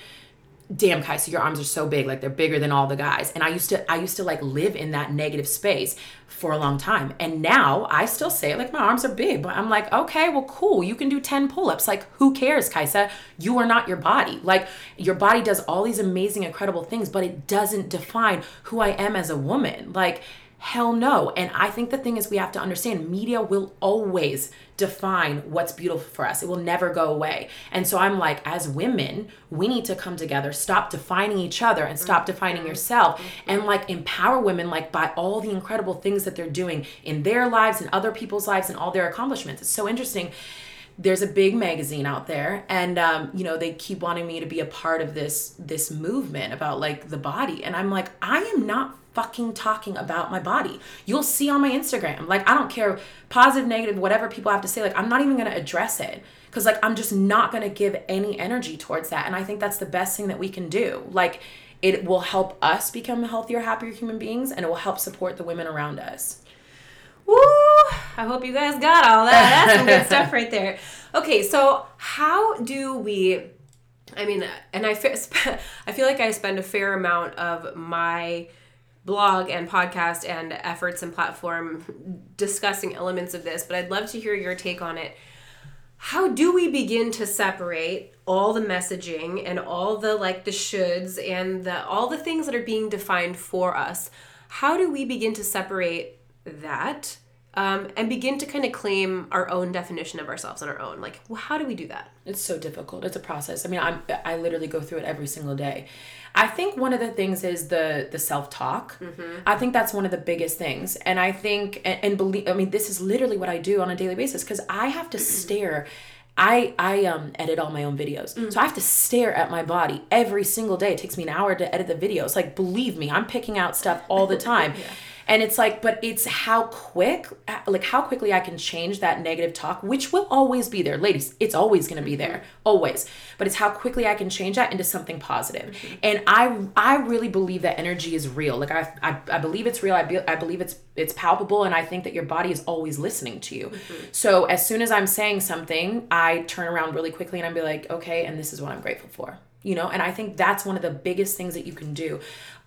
damn, Kai, so your arms are so big, like they're bigger than all the guys. And I used to, I used to like live in that negative space for a long time. And now I still say it like my arms are big, but I'm like, okay, well, cool. You can do ten pull-ups. Like, who cares, Kaisa? You are not your body. Like, your body does all these amazing, incredible things, but it doesn't define who I am as a woman. Like, hell no. And I think the thing is, we have to understand media will always define what's beautiful for us. It will never go away. And so I'm like, as women, we need to come together, stop defining each other and stop defining yourself, and like empower women like by all the incredible things that they're doing in their lives and other people's lives and all their accomplishments. It's so interesting. There's a big magazine out there, and um, you know, they keep wanting me to be a part of this this movement about like the body. And I'm like, I am not fucking talking about my body. You'll see on my Instagram. Like, I don't care, positive, negative, whatever people have to say. Like, I'm not even gonna address it, because like, I'm just not gonna give any energy towards that. And I think that's the best thing that we can do. Like, it will help us become healthier, happier human beings, and it will help support the women around us. Woo! I hope you guys got all that. That's some good stuff right there. Okay, so how do we, I mean, and I, I feel like I spend a fair amount of my blog and podcast and efforts and platform discussing elements of this, but I'd love to hear your take on it. How do we begin to separate all the messaging and all the like the shoulds and the all the things that are being defined for us? How do we begin to separate that um, and begin to kind of claim our own definition of ourselves on our own? Like, well, how do we do that? It's so difficult. It's a process. I mean, I'm, I literally go through it every single day. I think one of the things is the, the self-talk. Mm-hmm. I think that's one of the biggest things. And I think, and, and believe, I mean, this is literally what I do on a daily basis, because I have to mm-hmm. stare I, I um edit all my own videos. Mm. So I have to stare at my body every single day. It takes me an hour to edit the videos. Like, believe me, I'm picking out stuff all the time. yeah. And it's like, but it's how quick, like how quickly I can change that negative talk, which will always be there. Ladies, it's always going to be there, always. But it's how quickly I can change that into something positive. Mm-hmm. And I I really believe that energy is real. Like I I, I believe it's real. I, be, I believe it's it's palpable. And I think that your body is always listening to you. Mm-hmm. So as soon as I'm saying something, I turn around really quickly and I'm be like, okay, and this is what I'm grateful for. You know, and I think that's one of the biggest things that you can do.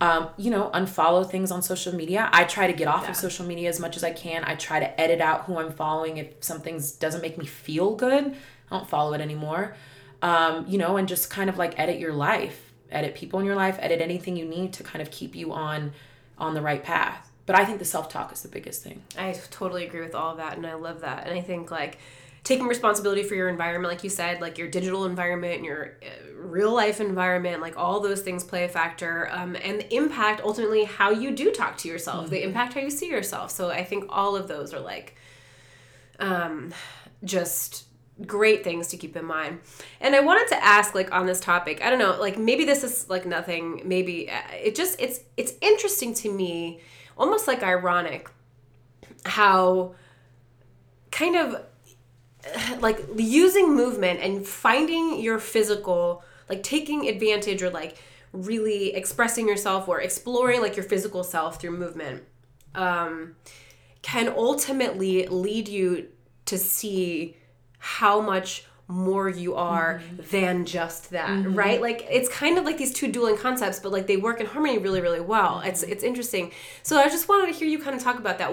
Um, you know, unfollow things on social media. I try to get off yeah. of social media as much as I can. I try to edit out who I'm following. If something doesn't make me feel good, I don't follow it anymore. Um, you know, and just kind of like edit your life, edit people in your life, edit anything you need to kind of keep you on on the right path. But I think the self-talk is the biggest thing. I totally agree with all of that, and I love that. And I think like taking responsibility for your environment, like you said, like your digital environment and your real life environment, like all those things play a factor, um, and the impact ultimately how you do talk to yourself, mm-hmm. the impact how you see yourself. So I think all of those are like um, just great things to keep in mind. And I wanted to ask, like, on this topic, I don't know, like maybe this is like nothing, maybe it just, it's it's interesting to me, almost like ironic, how kind of like using movement and finding your physical, like taking advantage or like really expressing yourself or exploring like your physical self through movement um, can ultimately lead you to see how much more you are mm-hmm. than just that, mm-hmm. right? Like it's kind of like these two dueling concepts, but like they work in harmony really, really well. Mm-hmm. It's it's interesting. So I just wanted to hear you kind of talk about that.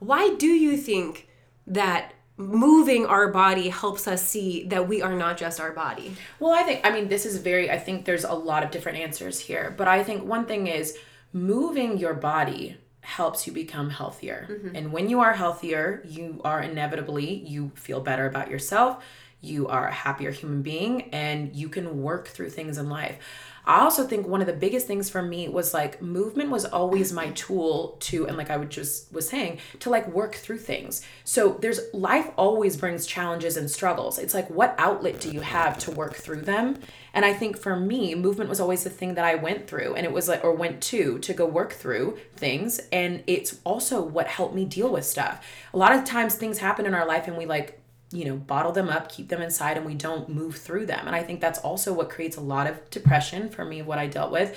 Why do you think that moving our body helps us see that we are not just our body? Well, I think, I mean, this is very, I think there's a lot of different answers here, but I think one thing is moving your body helps you become healthier. Mm-hmm. And when you are healthier, you are inevitably, you feel better about yourself, you are a happier human being, and you can work through things in life. I also think one of the biggest things for me was like movement was always my tool to, and like I would just was saying, to like work through things. So there's life always brings challenges and struggles. It's like, what outlet do you have to work through them? And I think for me, movement was always the thing that I went through, and it was like, or went to, to go work through things. And it's also what helped me deal with stuff. A lot of times things happen in our life and we like, you know, bottle them up, keep them inside, and we don't move through them. And I think that's also what creates a lot of depression for me, what I dealt with,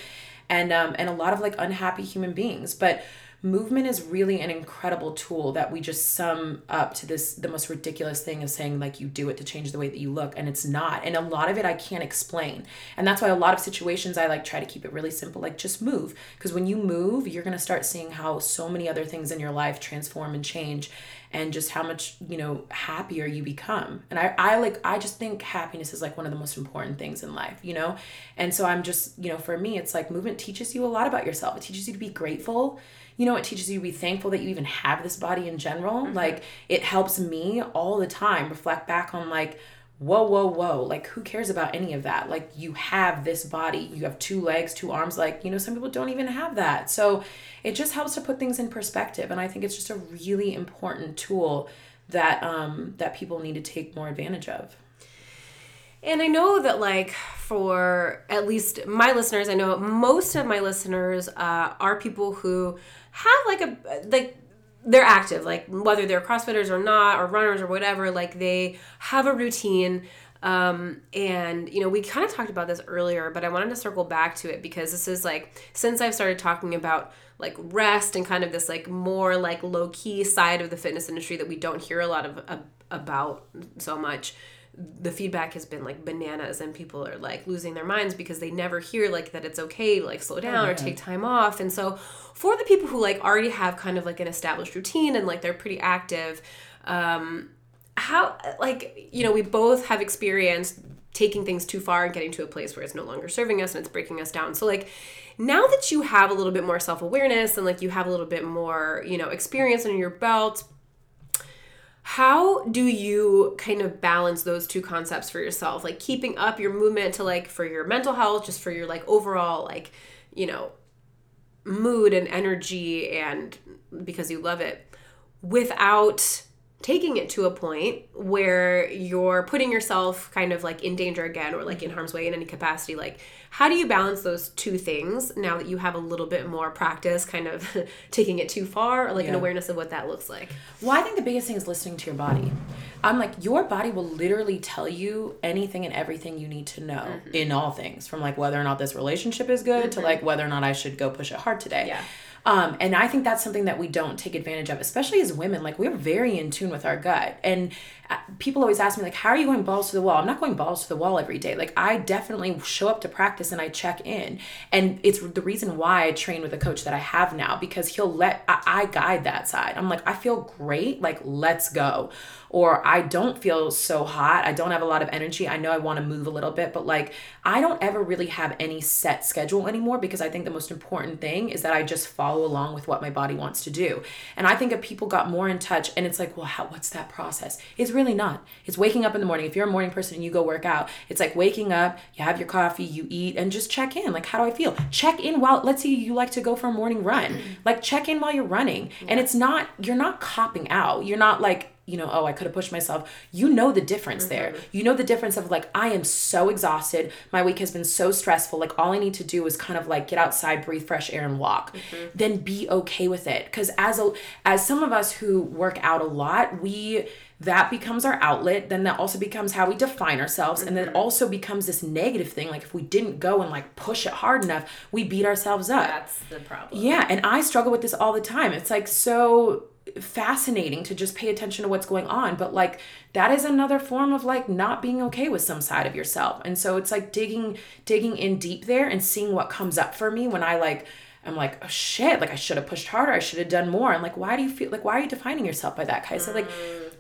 and um, and a lot of like unhappy human beings. But movement is really an incredible tool that we just sum up to this, the most ridiculous thing of saying like you do it to change the way that you look, and it's not. And a lot of it I can't explain. And that's why a lot of situations I like try to keep it really simple, like just move. Because when you move, you're going to start seeing how so many other things in your life transform and change, and just how much, you know, happier you become. And I, I like, I just think happiness is like one of the most important things in life, you know? And so I'm just, you know, for me, it's like movement teaches you a lot about yourself. It teaches you to be grateful. You know, it teaches you to be thankful that you even have this body in general. Mm-hmm. Like it helps me all the time reflect back on like, whoa, whoa, whoa. Like who cares about any of that? Like you have this body, you have two legs, two arms. Like, you know, some people don't even have that. So it just helps to put things in perspective. And I think it's just a really important tool that, um, that people need to take more advantage of. And I know that like for at least my listeners, I know most of my listeners uh, are people who have like a, like they're active, like whether they're CrossFitters or not, or runners or whatever, like they have a routine. Um, and, you know, we kind of talked about this earlier, but I wanted to circle back to it because this is like, since I've started talking about like rest and kind of this like more like low key side of the fitness industry that we don't hear a lot of, uh, about so much, the feedback has been like bananas, and people are like losing their minds because they never hear like that it's okay to like slow down oh, yeah. or take time off. And so for the people who like already have kind of like an established routine and like they're pretty active, um, how like, you know, we both have experienced taking things too far and getting to a place where it's no longer serving us and it's breaking us down. So like now that you have a little bit more self-awareness and like you have a little bit more, you know, experience under your belt, how do you kind of balance those two concepts for yourself? Like keeping up your movement to like for your mental health, just for your like overall like, you know, mood and energy and because you love it, without taking it to a point where you're putting yourself kind of like in danger again, or like in harm's way in any capacity. Like, how do you balance those two things now that you have a little bit more practice kind of taking it too far, or like yeah. an awareness of what that looks like? Well, I think the biggest thing is listening to your body. I'm like, your body will literally tell you anything and everything you need to know mm-hmm. in all things, from like whether or not this relationship is good mm-hmm. to like whether or not I should go push it hard today. Yeah. Um, and I think that's something that we don't take advantage of, especially as women. Like, we're very in tune with our gut. And people always ask me, like, how are you going balls to the wall? I'm not going balls to the wall every day. Like, I definitely show up to practice and I check in. And it's the reason why I train with a coach that I have now, because he'll let, I, I guide that side. I'm like, I feel great. Like, let's go. Or I don't feel so hot. I don't have a lot of energy. I know I want to move a little bit, but like, I don't ever really have any set schedule anymore, because I think the most important thing is that I just follow along with what my body wants to do. And I think if people got more in touch, and it's like, well, how, what's that process? It's really not. It's waking up in the morning. If you're a morning person and you go work out, it's like waking up, you have your coffee, you eat, and just check in. Like, how do I feel? Check in while, let's say you like to go for a morning run. Like, check in while you're running. Yeah. And it's not, you're not copping out. You're not like, you know, oh, I could have pushed myself. You know the difference mm-hmm. there. You know the difference of like, I am so exhausted. My week has been so stressful. Like, all I need to do is kind of like get outside, breathe fresh air, and walk. Mm-hmm. Then be okay with it. Because as a, as some of us who work out a lot, we... that becomes our outlet. Then that also becomes how we define ourselves. Mm-hmm. And then also becomes this negative thing. Like, if we didn't go and like push it hard enough, we beat ourselves up. That's the problem. Yeah. And I struggle with this all the time. It's like so fascinating to just pay attention to what's going on. But like, that is another form of like not being okay with some side of yourself. And so it's like digging, digging in deep there and seeing what comes up for me when I like, I'm like, oh shit, like I should have pushed harder. I should have done more. And like, why do you feel like, why are you defining yourself by that, Kaisa? Mm. Like,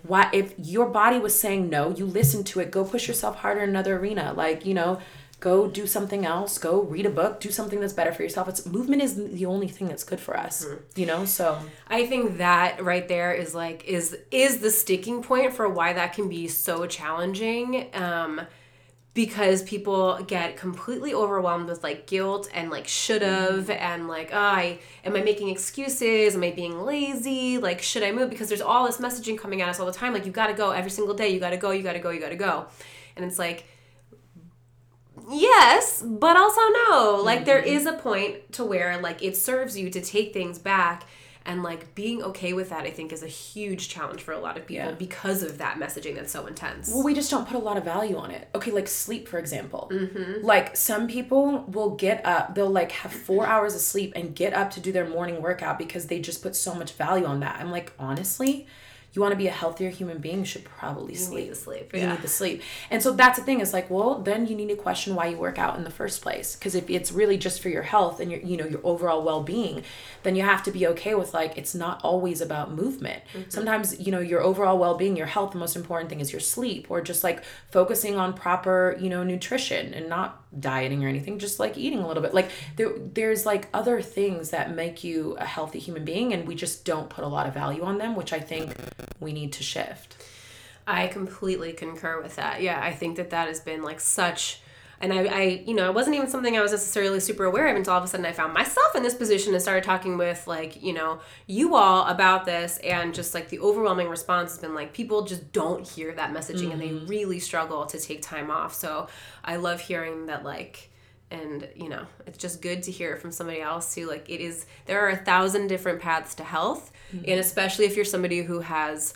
why, if your body was saying no, you listen to it, go push yourself harder in another arena. Like, you know, go do something else, go read a book, do something that's better for yourself. It's movement is the only thing that's good for us, mm-hmm. you know? So I think that right there is like, is, is the sticking point for why that can be so challenging. Um, Because people get completely overwhelmed with like guilt and like should've and like, oh, I am I making excuses? Am I being lazy? Like, should I move? Because there's all this messaging coming at us all the time. Like, you gotta go every single day. You gotta go. You gotta go. You gotta go. And it's like, yes, but also no. Like, there is a point to where like it serves you to take things back. And like being okay with that, I think, is a huge challenge for a lot of people yeah. because of that messaging that's so intense. Well, we just don't put a lot of value on it. Okay, like sleep, for example. Mm-hmm. Like, some people will get up, they'll like have four hours of sleep and get up to do their morning workout because they just put so much value on that. I'm like, honestly, you want to be a healthier human being, you should probably you sleep. You need to sleep. Yeah. You need to sleep. And so that's the thing. It's like, well, then you need to question why you work out in the first place. Because if it's really just for your health and your, you know, your overall well-being, then you have to be okay with like, it's not always about movement. Mm-hmm. Sometimes, you know, your overall well-being, your health, the most important thing is your sleep, or just like focusing on proper, you know, nutrition and not dieting or anything, just like eating a little bit. Like there, there's like other things that make you a healthy human being, and we just don't put a lot of value on them, which I think we need to shift. I completely concur with that. Yeah, I think that that has been like such, and I, I, you know, it wasn't even something I was necessarily super aware of until all of a sudden I found myself in this position and started talking with like, you know, you all about this, and just like the overwhelming response has been like, people just don't hear that messaging mm-hmm. and they really struggle to take time off. So I love hearing that, like, and you know, it's just good to hear from somebody else who like, it is, there are a thousand different paths to health. Mm-hmm. And especially if you're somebody who has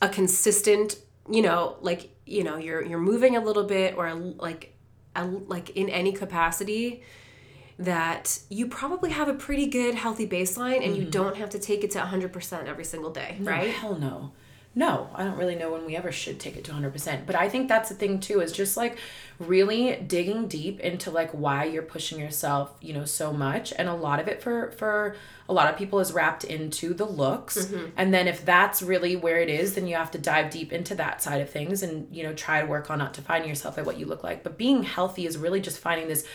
a consistent, you know, like, you know, you're, you're moving a little bit, or like, A, like in any capacity, that you probably have a pretty good healthy baseline, and mm. you don't have to take it to one hundred percent every single day, no, right? Hell no. No, I don't really know when we ever should take it to one hundred percent. But I think that's the thing too, is just like really digging deep into like why you're pushing yourself, you know, so much. And a lot of it for, for a lot of people is wrapped into the looks. Mm-hmm. And then if that's really where it is, then you have to dive deep into that side of things and, you know, try to work on not defining yourself by what you look like. But being healthy is really just finding this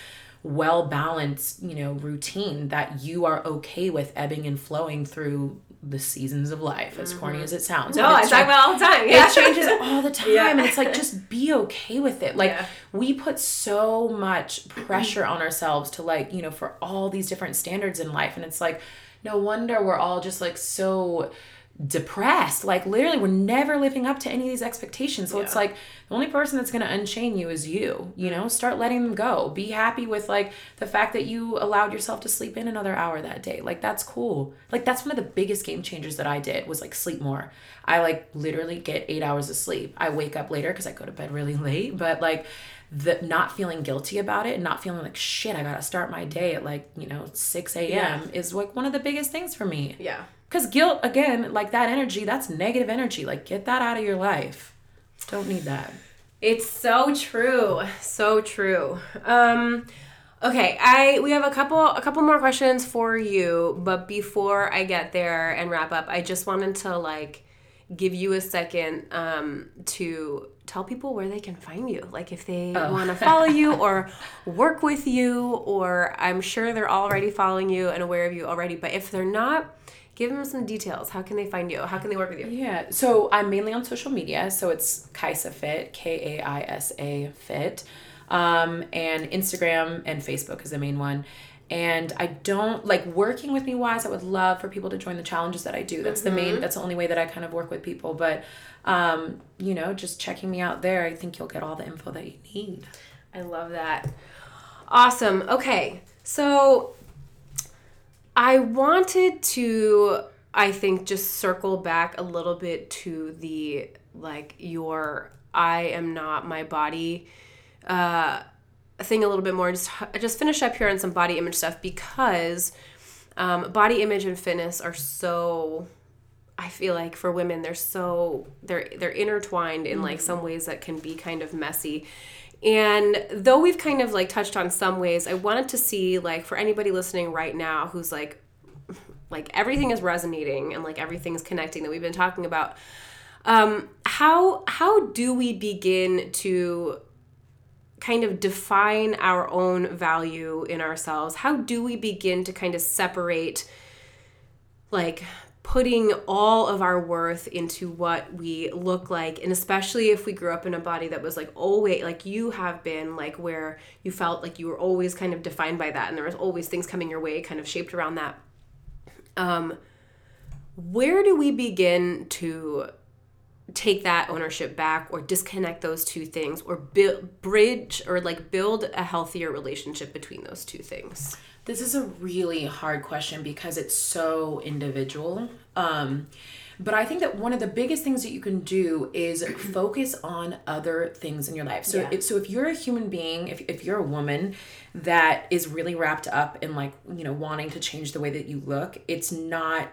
well-balanced, you know, routine that you are okay with ebbing and flowing through the seasons of life, as mm-hmm. corny as it sounds. No, I talk about it all the time. Yeah. It changes all the time. Yeah. And it's like, just be okay with it. Like, yeah. we put so much pressure on ourselves to like, you know, for all these different standards in life. And it's like, no wonder we're all just like so depressed. Like, literally, we're never living up to any of these expectations. So yeah. It's like the only person that's going to unchain you is you, you know, start letting them go. Be happy with like the fact that you allowed yourself to sleep in another hour that day. Like, that's cool. Like, that's one of the biggest game changers that I did was like sleep more. I like literally get eight hours of sleep. I wake up later because I go to bed really late, but like the not feeling guilty about it and not feeling like shit, I got to start my day at like, you know, six a.m. yeah. is like one of the biggest things for me. Yeah. Because guilt, again, like that energy, that's negative energy. Like, get that out of your life. Don't need that. It's so true. So true. Um, okay, I we have a couple a couple more questions for you. But before I get there and wrap up, I just wanted to, like, give you a second um, to tell people where they can find you. Like, if they oh. want to follow you or work with you, or I'm sure they're already following you and aware of you already. But if they're not... give them some details. How can they find you? How can they work with you? Yeah. So I'm mainly on social media. So it's Kaisa Fit, K A I S A Fit. Um, and Instagram and Facebook is the main one. And I don't, like, working with me wise, I would love for people to join the challenges that I do. That's mm-hmm. the main, that's the only way that I kind of work with people. But, um, you know, just checking me out there, I think you'll get all the info that you need. I love that. Awesome. Okay. So... I wanted to, I think, just circle back a little bit to the, like, your I am not my body uh, thing a little bit more. Just just finish up here on some body image stuff, because um, body image and fitness are so, I feel like for women, they're so, they're, they're intertwined in, like, some ways that can be kind of messy. And though we've kind of, like, touched on some ways, I wanted to see, like, for anybody listening right now who's, like, like everything is resonating and, like, everything's connecting that we've been talking about, um, how how do we begin to kind of define our own value in ourselves? How do we begin to kind of separate, like... putting all of our worth into what we look like, and especially if we grew up in a body that was like always, like you have been, like where you felt like you were always kind of defined by that, and there was always things coming your way kind of shaped around that. Um, where do we begin to take that ownership back, or disconnect those two things, or build, bridge, or like build a healthier relationship between those two things? This is a really hard question because it's so individual. Um, but I think that one of the biggest things that you can do is focus on other things in your life. So, yeah. if, so if you're a human being, if if you're a woman that is really wrapped up in, like, you know, wanting to change the way that you look, it's not,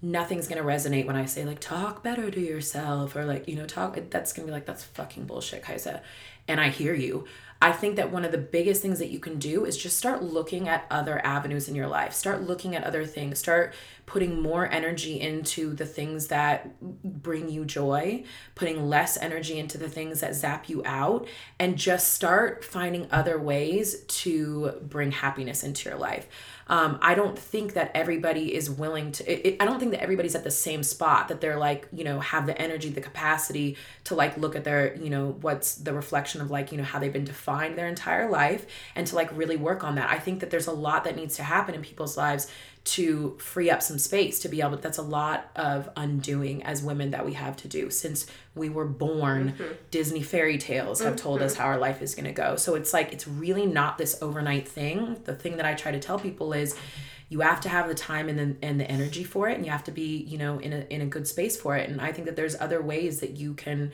nothing's going to resonate when I say, like, talk better to yourself, or, like, you know, talk, that's going to be like, that's fucking bullshit, Kaisa. And I hear you. I think that one of the biggest things that you can do is just start looking at other avenues in your life. Start looking at other things. Start putting more energy into the things that bring you joy, putting less energy into the things that zap you out, and just start finding other ways to bring happiness into your life. Um, I don't think that everybody is willing to, it, it, I don't think that everybody's at the same spot, that they're, like, you know, have the energy, the capacity to, like, look at their, you know, what's the reflection of, like, you know, how they've been defined their entire life, and to, like, really work on that. I think that there's a lot that needs to happen in people's lives to free up some space to be able to, that's a lot of undoing as women that we have to do since we were born. Mm-hmm. Disney fairy tales have told mm-hmm. us how our life is going to go. So it's like, it's really not this overnight thing. The thing that I try to tell people is you have to have the time and the, and the energy for it, and you have to be, you know, in a, in a good space for it. And I think that there's other ways that you can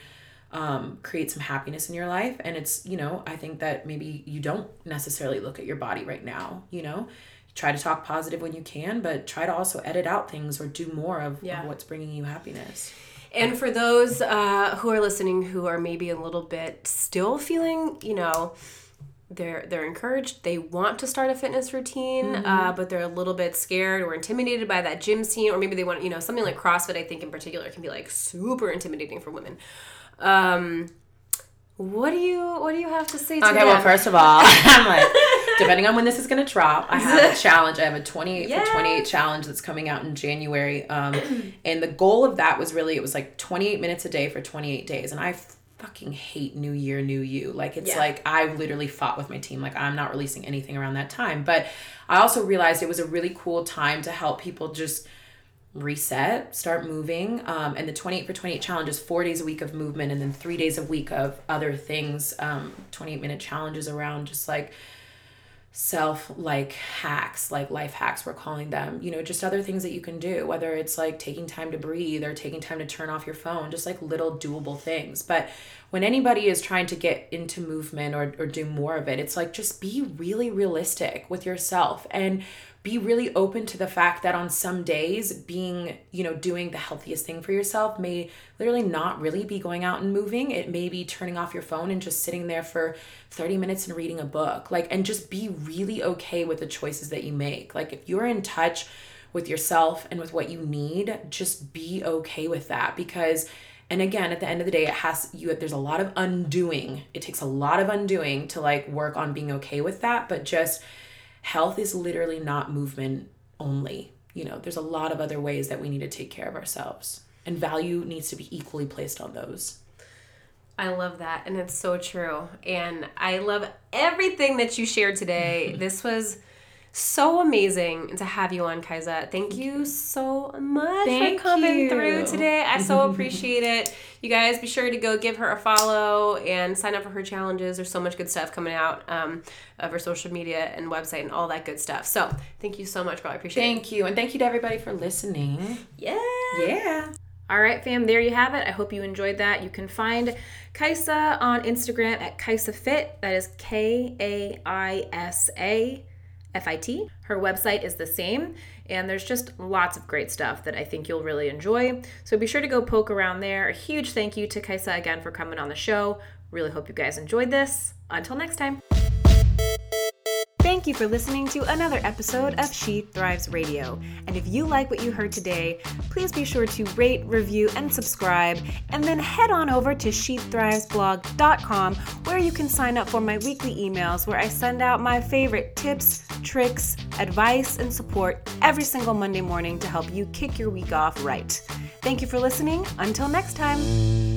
Um, create some happiness in your life. And it's, you know, I think that maybe you don't necessarily look at your body right now, you know, try to talk positive when you can, but try to also edit out things or do more of, yeah. of what's bringing you happiness. And for those uh, who are listening, who are maybe a little bit still feeling, you know, they're, they're encouraged, they want to start a fitness routine, mm-hmm. uh, but they're a little bit scared or intimidated by that gym scene, or maybe they want, you know, something like CrossFit, I think in particular, can be, like, super intimidating for women. Um, what do you, what do you have to say to okay, that? Well, first of all, I'm like, depending on when this is going to drop, I have a challenge. I have a twenty-eight yeah. for twenty-eight challenge that's coming out in January. Um, and the goal of that was really, it was like twenty-eight minutes a day for twenty-eight days. And I fucking hate New Year, New You. Like, it's yeah. like, I literally fought with my team. Like, I'm not releasing anything around that time. But I also realized it was a really cool time to help people just reset, start moving. Um, and the twenty-eight for twenty-eight challenge is four days a week of movement and then three days a week of other things. Um, twenty-eight minute challenges around just like self, like hacks, like life hacks, we're calling them, you know, just other things that you can do, whether it's like taking time to breathe or taking time to turn off your phone, just like little doable things. But when anybody is trying to get into movement or, or do more of it, it's like, just be really realistic with yourself and be really open to the fact that on some days being, you know, doing the healthiest thing for yourself may literally not really be going out and moving. It may be turning off your phone and just sitting there for thirty minutes and reading a book. Like, and just be really okay with the choices that you make. Like, if you're in touch with yourself and with what you need, just be okay with that. Because, and again, at the end of the day, it has, you, there's a lot of undoing. It takes a lot of undoing to like work on being okay with that, but just, health is literally not movement only. You know, there's a lot of other ways that we need to take care of ourselves, and value needs to be equally placed on those. I love that, and it's so true. And I love everything that you shared today. This was so amazing to have you on, Kaisa. Thank you so much Thank for coming you. through today. I so appreciate it. You guys, be sure to go give her a follow and sign up for her challenges. There's so much good stuff coming out um, of her social media and website and all that good stuff. So thank you so much, bro. I appreciate thank it. Thank you. And thank you to everybody for listening. Yeah. Yeah. All right, fam. There you have it. I hope you enjoyed that. You can find Kaisa on Instagram at KaisaFit. That is K A I S A F I T. Her website is the same, and there's just lots of great stuff that I think you'll really enjoy. So be sure to go poke around there. A huge thank you to Kaisa again for coming on the show. Really hope you guys enjoyed this. Until next time. Thank you for listening to another episode of She Thrives Radio. And if you like what you heard today, please be sure to rate, review, and subscribe, and then head on over to she thrives blog dot com where you can sign up for my weekly emails where I send out my favorite tips, tricks, advice, and support every single Monday morning to help you kick your week off right. Thank you for listening. Until next time.